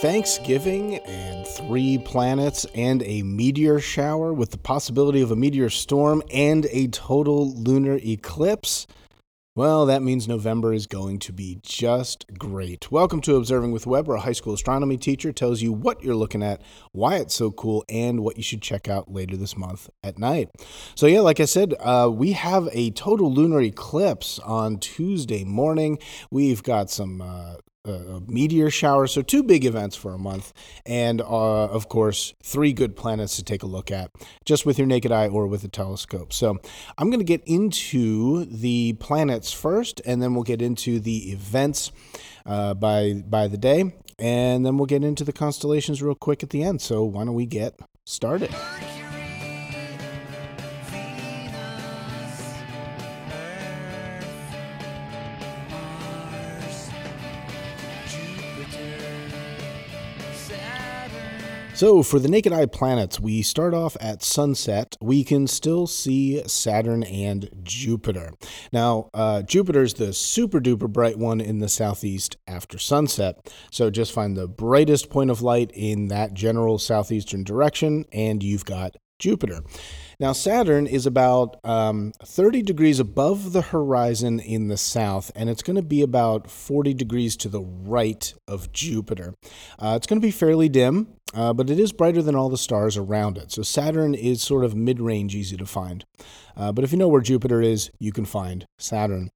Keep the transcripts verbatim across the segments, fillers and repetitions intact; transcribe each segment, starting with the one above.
Thanksgiving and three planets and a meteor shower with the possibility of a meteor storm and a total lunar eclipse. Well, that means November is going to be just great. Welcome to Observing with Webb, where a high school astronomy teacher tells you what you're looking at, why it's so cool, and what you should check out later this month at night. So yeah, like I said, uh, we have a total lunar eclipse on Tuesday morning. We've got some... Uh, a meteor shower, so two big events for a month, and uh, of course, three good planets to take a look at, just with your naked eye or with a telescope. So I'm going to get into the planets first, and then we'll get into the events uh, by, by the day, and then we'll get into the constellations real quick at the end. So why don't we get started? So for the naked eye planets, we start off at sunset. We can still see Saturn and Jupiter. Now, uh, Jupiter's the super duper bright one in the southeast after sunset. So just find the brightest point of light in that general southeastern direction, and you've got Jupiter. Now, Saturn is about um, thirty degrees above the horizon in the south, and it's going to be about forty degrees to the right of Jupiter. Uh, it's going to be fairly dim, uh, but it is brighter than all the stars around it. So Saturn is sort of mid-range, easy to find. Uh, but if you know where Jupiter is, you can find Saturn.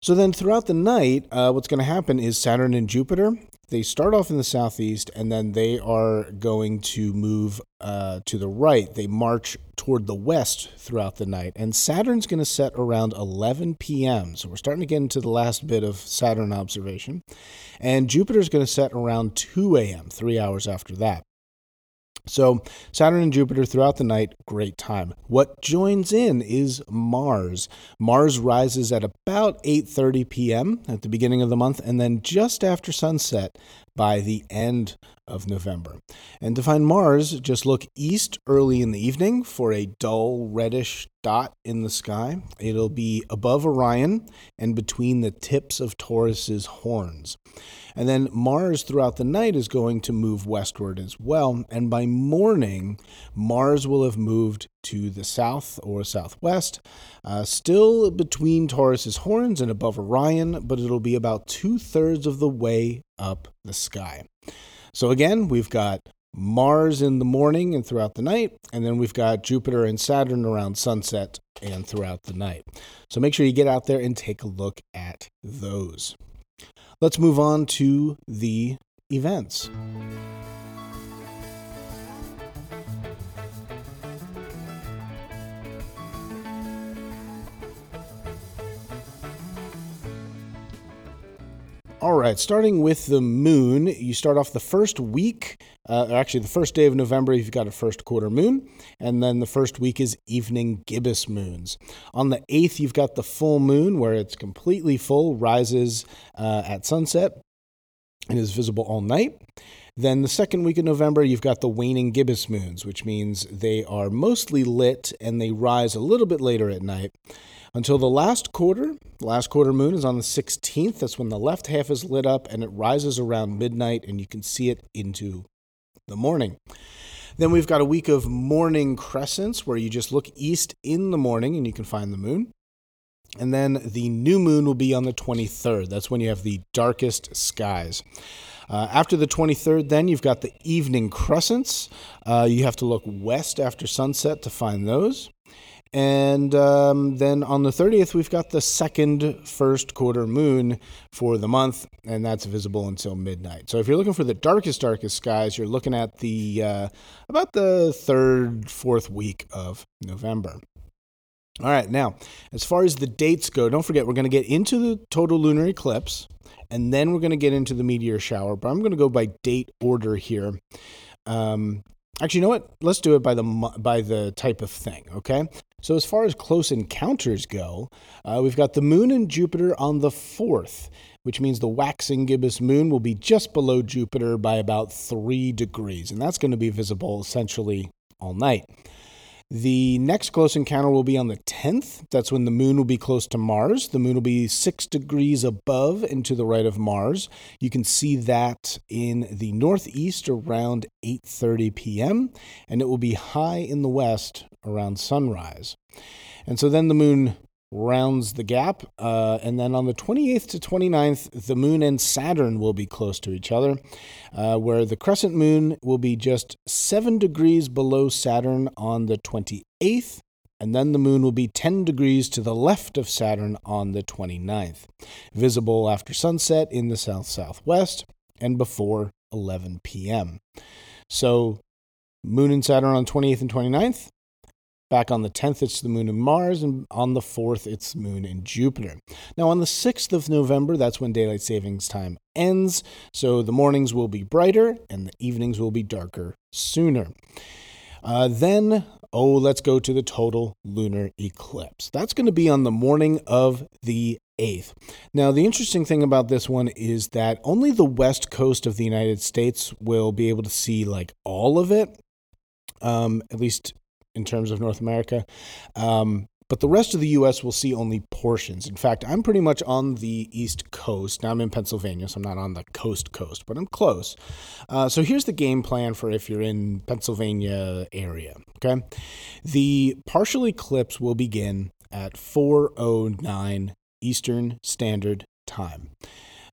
So then throughout the night, uh, what's going to happen is Saturn and Jupiter, they start off in the southeast, and then they are going to move uh, to the right. They march toward the west throughout the night, and Saturn's going to set around eleven p.m., so we're starting to get into the last bit of Saturn observation, and Jupiter's going to set around two a.m., three hours after that. So Saturn and Jupiter throughout the night, great time. What joins in is Mars. Mars rises at about eight thirty p.m. at the beginning of the month, and then just after sunset by the end of November. And to find Mars, just look east early in the evening for a dull reddish dot in the sky. It'll be above Orion and between the tips of Taurus's horns. And then Mars throughout the night is going to move westward as well. And by morning, Mars will have moved to the south or southwest, uh, still between Taurus's horns and above Orion, but it'll be about two-thirds of the way up the sky. So again, we've got Mars in the morning and throughout the night, and then we've got Jupiter and Saturn around sunset and throughout the night. So make sure you get out there and take a look at those. Let's move on to the events. All right, starting with the moon, you start off the first week, uh, actually the first day of November, you've got a first quarter moon, and then the first week is evening gibbous moons. On the eighth, you've got the full moon, where it's completely full, rises uh, at sunset, and is visible all night. Then the second week of November, you've got the waning gibbous moons, which means they are mostly lit, and they rise a little bit later at night. Until the last quarter, the last quarter moon is on the sixteenth. That's when the left half is lit up, and it rises around midnight, and you can see it into the morning. Then we've got a week of morning crescents, where you just look east in the morning, and you can find the moon. And then the new moon will be on the twenty-third. That's when you have the darkest skies. Uh, after the twenty-third, then, you've got the evening crescents. Uh, you have to look west after sunset to find those. And um, then on the thirtieth, we've got the second first quarter moon for the month, and that's visible until midnight. So if you're looking for the darkest, darkest skies, you're looking at the uh, about the third, fourth week of November. All right, now, as far as the dates go, don't forget, we're going to get into the total lunar eclipse, and then we're going to get into the meteor shower, but I'm going to go by date order here. Um, actually, you know what? Let's do it by the by the type of thing, okay? So as far as close encounters go, uh, we've got the moon and Jupiter on the fourth, which means the waxing gibbous moon will be just below Jupiter by about three degrees, and that's going to be visible essentially all night. The next close encounter will be on the tenth. That's when the moon will be close to Mars. The moon will be six degrees above and to the right of Mars. You can see that in the northeast around eight thirty p.m., and it will be high in the west around sunrise. And so then the moon rounds the gap, uh, and then on the twenty-eighth to twenty-ninth, the moon and Saturn will be close to each other, uh, where the crescent moon will be just seven degrees below Saturn on the twenty-eighth, and then the moon will be ten degrees to the left of Saturn on the twenty-ninth, visible after sunset in the south-southwest and before eleven p.m. So moon and Saturn on twenty-eighth and twenty-ninth. Back on the tenth, it's the moon and Mars, and on the fourth, it's moon and Jupiter. Now, on the sixth of November, that's when daylight savings time ends, so the mornings will be brighter, and the evenings will be darker sooner. Uh, then, oh, let's go to the total lunar eclipse. That's going to be on the morning of the eighth. Now, the interesting thing about this one is that only the west coast of the United States will be able to see, like, all of it, um, at least in terms of North America, um, but the rest of the U S will see only portions. In fact, I'm pretty much on the East Coast. Now I'm in Pennsylvania, so I'm not on the coast coast, but I'm close. Uh, so here's the game plan for if you're in Pennsylvania area, okay? The partial eclipse will begin at four oh nine Eastern Standard Time.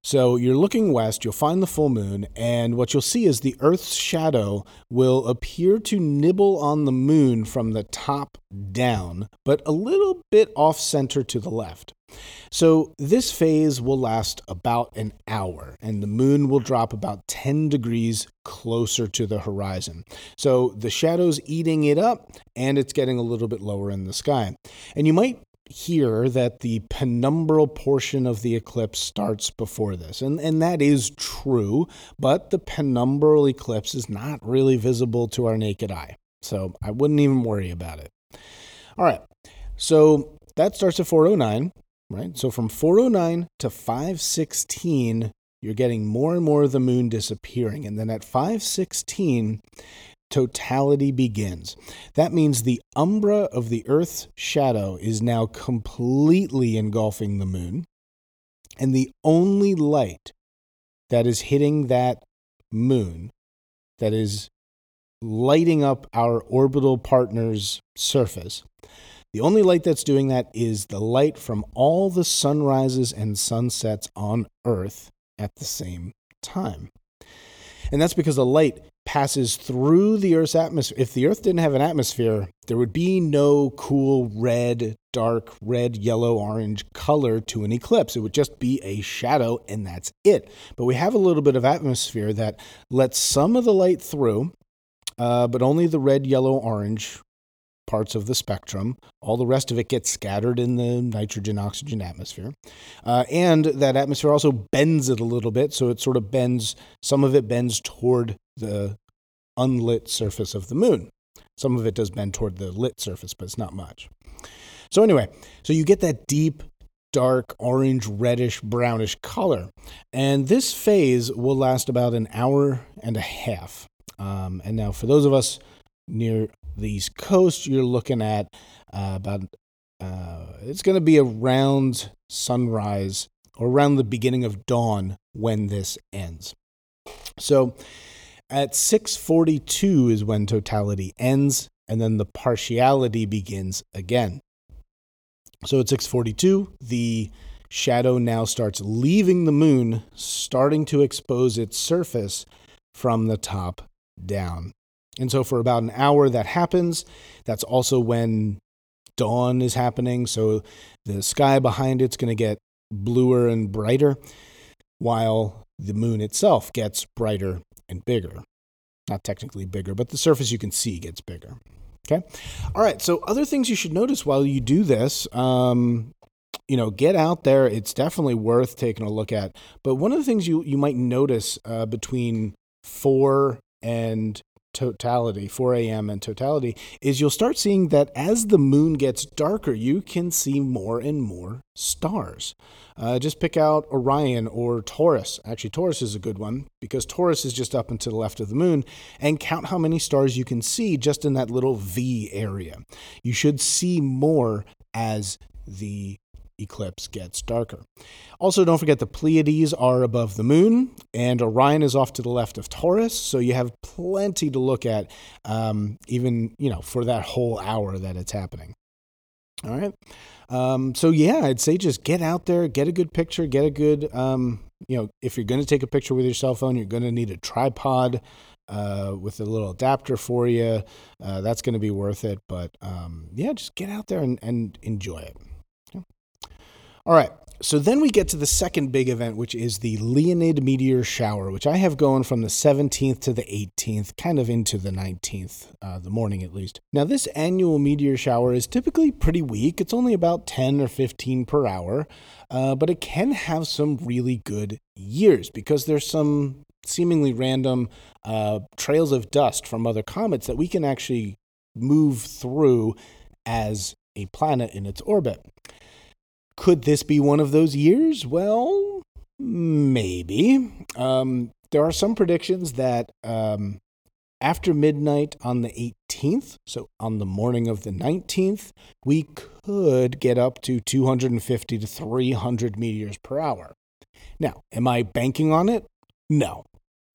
So you're looking west, you'll find the full moon, and what you'll see is the Earth's shadow will appear to nibble on the moon from the top down, but a little bit off-center to the left. So this phase will last about an hour, and the moon will drop about ten degrees closer to the horizon. So the shadow's eating it up, and it's getting a little bit lower in the sky. And you might here that the penumbral portion of the eclipse starts before this. And, and that is true, but the penumbral eclipse is not really visible to our naked eye. So I wouldn't even worry about it. All right, so that starts at four oh nine, right? So from four oh nine to five sixteen, you're getting more and more of the moon disappearing. And then at five sixteen, totality begins. That means the umbra of the Earth's shadow is now completely engulfing the moon, and the only light that is hitting that moon, that is lighting up our orbital partner's surface, the only light that's doing that is the light from all the sunrises and sunsets on Earth at the same time. And that's because the light passes through the Earth's atmosphere. If the Earth didn't have an atmosphere, there would be no cool red, dark red, yellow, orange color to an eclipse. It would just be a shadow, and that's it. But we have a little bit of atmosphere that lets some of the light through, uh, but only the red, yellow, orange parts of the spectrum. All the rest of it gets scattered in the nitrogen-oxygen atmosphere. Uh, and that atmosphere also bends it a little bit, so it sort of bends, some of it bends toward the unlit surface of the moon. Some of it does bend toward the lit surface, but it's not much. So anyway, so you get that deep, dark, orange, reddish, brownish color. And this phase will last about an hour and a half. Um, and now for those of us near the East Coast, you're looking at uh, about, uh, it's going to be around sunrise or around the beginning of dawn when this ends. So at six forty-two is when totality ends, and then the partiality begins again. So at six forty-two, the shadow now starts leaving the moon, starting to expose its surface from the top down. And so for about an hour that happens. That's also when dawn is happening, so the sky behind it's going to get bluer and brighter, while the moon itself gets brighter and bigger. Not technically bigger, but the surface you can see gets bigger. Okay? All right, so other things you should notice while you do this, um, you know, get out there. It's definitely worth taking a look at. But one of the things you, you might notice uh, between four and totality, four a.m. and totality, is you'll start seeing that as the moon gets darker, you can see more and more stars. Uh, just pick out Orion or Taurus. Actually, Taurus is a good one because Taurus is just up and to the left of the moon, and count how many stars you can see just in that little V area. You should see more as the eclipse gets darker. Also, don't forget the Pleiades are above the moon, and Orion is off to the left of Taurus, so you have plenty to look at, um, even, you know, for that whole hour that it's happening. All right. Um, so yeah, I'd say just get out there, get a good picture, get a good, um, you know, if you're going to take a picture with your cell phone, you're going to need a tripod uh, with a little adapter for you. Uh, that's going to be worth it. But um, yeah, just get out there and, and enjoy it. Okay. All right. So then we get to the second big event, which is the Leonid meteor shower, which I have going from the seventeenth to the eighteenth, kind of into the nineteenth, uh, the morning at least. Now, this annual meteor shower is typically pretty weak. It's only about ten or fifteen per hour, uh, but it can have some really good years because there's some seemingly random uh, trails of dust from other comets that we can actually move through as a planet in its orbit. Could this be one of those years? Well, maybe. Um, there are some predictions that um, after midnight on the eighteenth, so on the morning of the nineteenth, we could get up to two hundred fifty to three hundred meteors per hour. Now, am I banking on it? No.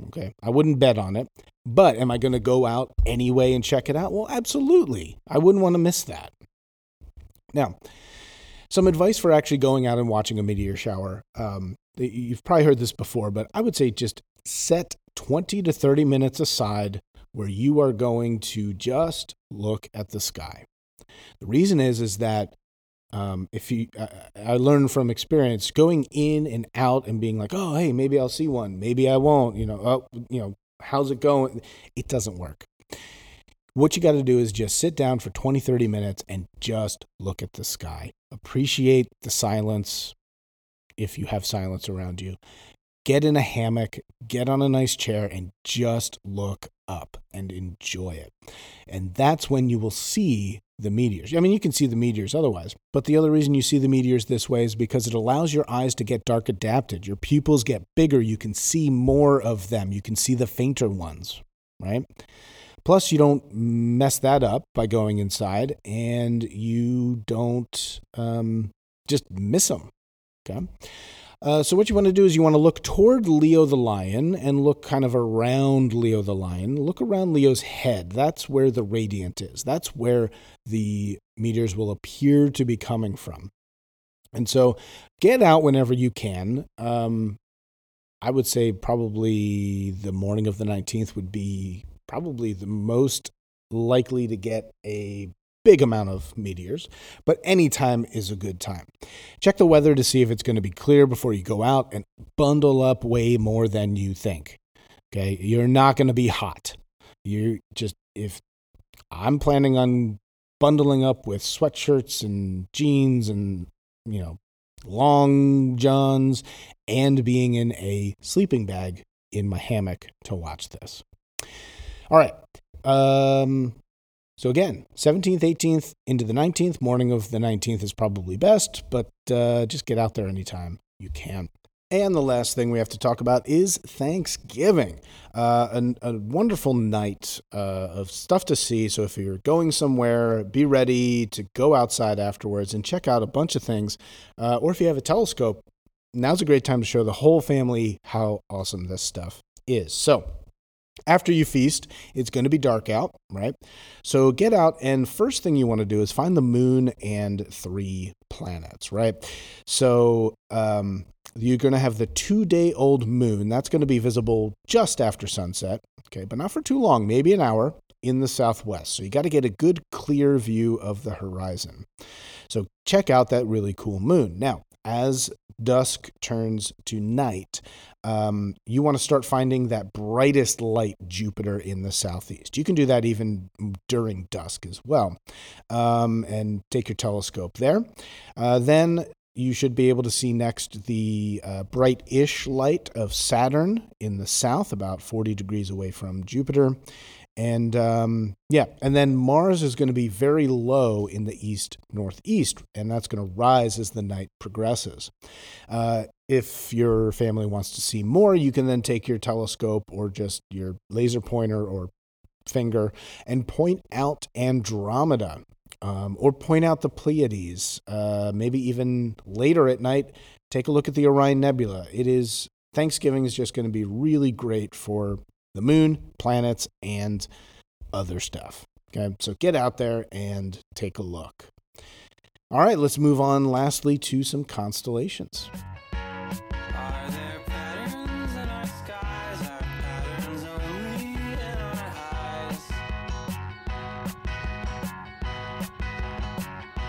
Okay, I wouldn't bet on it. But am I going to go out anyway and check it out? Well, absolutely. I wouldn't want to miss that. Now, some advice for actually going out and watching a meteor shower. Um, you've probably heard this before, but I would say just set twenty to thirty minutes aside where you are going to just look at the sky. The reason is, is that um, if you, I, I learned from experience, going in and out and being like, oh, hey, maybe I'll see one, maybe I won't, you know, oh, you know, how's it going? It doesn't work. What you got to do is just sit down for twenty, thirty minutes and just look at the sky. Appreciate the silence if you have silence around you. Get in a hammock, get on a nice chair, and just look up and enjoy it. And that's when you will see the meteors. I mean, you can see the meteors otherwise, but the other reason you see the meteors this way is because it allows your eyes to get dark adapted. Your pupils get bigger. You can see more of them. You can see the fainter ones, right? Plus, you don't mess that up by going inside, and you don't um, just miss them. Okay. Uh, so what you want to do is you want to look toward Leo the lion and look kind of around Leo the lion. Look around Leo's head. That's where the radiant is. That's where the meteors will appear to be coming from. And so get out whenever you can. Um, I would say probably the morning of the nineteenth would be probably the most likely to get a big amount of meteors, but any time is a good time. Check the weather to see if it's going to be clear before you go out, and bundle up way more than you think. Okay, you're not going to be hot. You just, if I'm planning on bundling up with sweatshirts and jeans and, you know, long johns and being in a sleeping bag in my hammock to watch this. All right, um, so again, seventeenth, eighteenth, into the nineteenth, morning of the nineteenth is probably best, but uh, just get out there anytime you can. And the last thing we have to talk about is Thanksgiving, uh, an, a wonderful night uh, of stuff to see. So if you're going somewhere, be ready to go outside afterwards and check out a bunch of things, uh, or if you have a telescope, now's a great time to show the whole family how awesome this stuff is. So after you feast, it's going to be dark out, right? So get out, and first thing you want to do is find the moon and three planets, right? So um, you're going to have the two-day-old moon. That's going to be visible just after sunset, okay? But not for too long, maybe an hour in the southwest. So you got to get a good, clear view of the horizon. So check out that really cool moon. Now, as dusk turns to night, um, you want to start finding that brightest light Jupiter in the southeast. You can do that even during dusk as well, um, and take your telescope there. Uh, then you should be able to see next the uh, bright-ish light of Saturn in the south, about forty degrees away from Jupiter. And um, yeah, and then Mars is going to be very low in the east-northeast, and that's going to rise as the night progresses. Uh, if your family wants to see more, you can then take your telescope or just your laser pointer or finger and point out Andromeda, um, or point out the Pleiades. Uh, maybe even later at night, take a look at the Orion Nebula. It is Thanksgiving is just going to be really great for the moon, planets, and other stuff. Okay, so get out there and take a look. All right, let's move on lastly to some constellations. Are there patterns in our skies? Are patterns only in our eyes?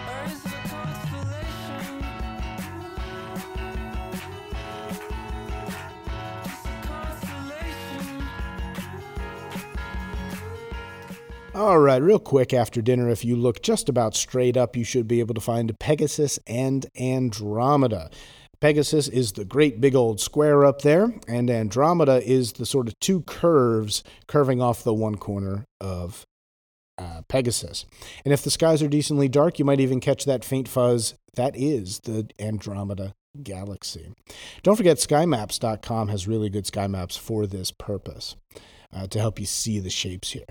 Or is the constellation? All right, real quick after dinner, if you look just about straight up, you should be able to find Pegasus and Andromeda. Pegasus is the great big old square up there, and Andromeda is the sort of two curves curving off the one corner of uh, Pegasus. And if the skies are decently dark, you might even catch that faint fuzz. That is the Andromeda galaxy. Don't forget, sky maps dot com has really good sky maps for this purpose, uh, to help you see the shapes here.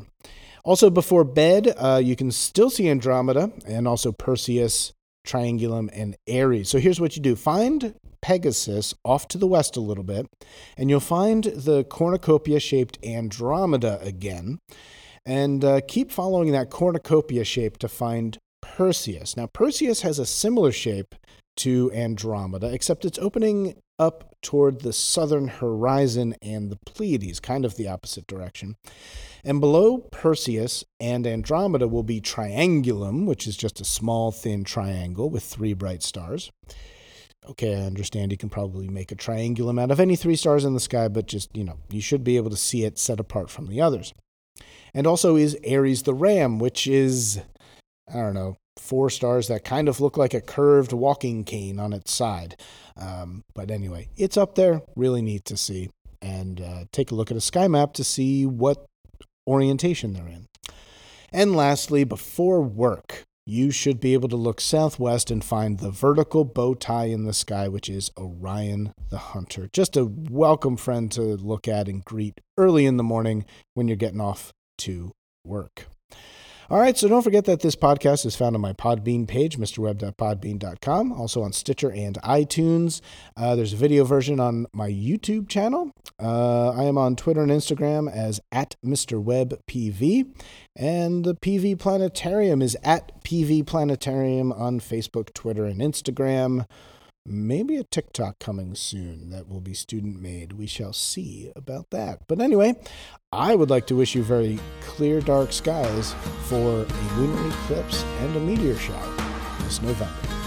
Also, before bed, uh, you can still see Andromeda and also Perseus, Triangulum, and Aries. So here's what you do. Find Pegasus off to the west a little bit, and you'll find the cornucopia-shaped Andromeda again. And uh, keep following that cornucopia shape to find Perseus. Now, Perseus has a similar shape to Andromeda, except it's opening up toward the southern horizon and the Pleiades, kind of the opposite direction. And below Perseus and Andromeda will be Triangulum, which is just a small, thin triangle with three bright stars. Okay, I understand you can probably make a triangulum out of any three stars in the sky, but just, you know, you should be able to see it set apart from the others. And also is Aries the Ram, which is, I don't know, four stars that kind of look like a curved walking cane on its side. Um, but anyway, it's up there, really neat to see. And uh, take a look at a sky map to see what orientation they're in. And lastly, before work, you should be able to look southwest and find the vertical bow tie in the sky, which is Orion the Hunter. Just a welcome friend to look at and greet early in the morning when you're getting off to work. All right, so don't forget that this podcast is found on my Podbean page, mister web dot podbean dot com, also on Stitcher and iTunes. Uh, there's a video version on my YouTube channel. Uh, I am on Twitter and Instagram as at mister web p v, and the P V Planetarium is at P V Planetarium on Facebook, Twitter, and Instagram. Maybe a TikTok coming soon that will be student-made. We shall see about that. But anyway, I would like to wish you very clear, dark skies for a lunar eclipse and a meteor shower this November.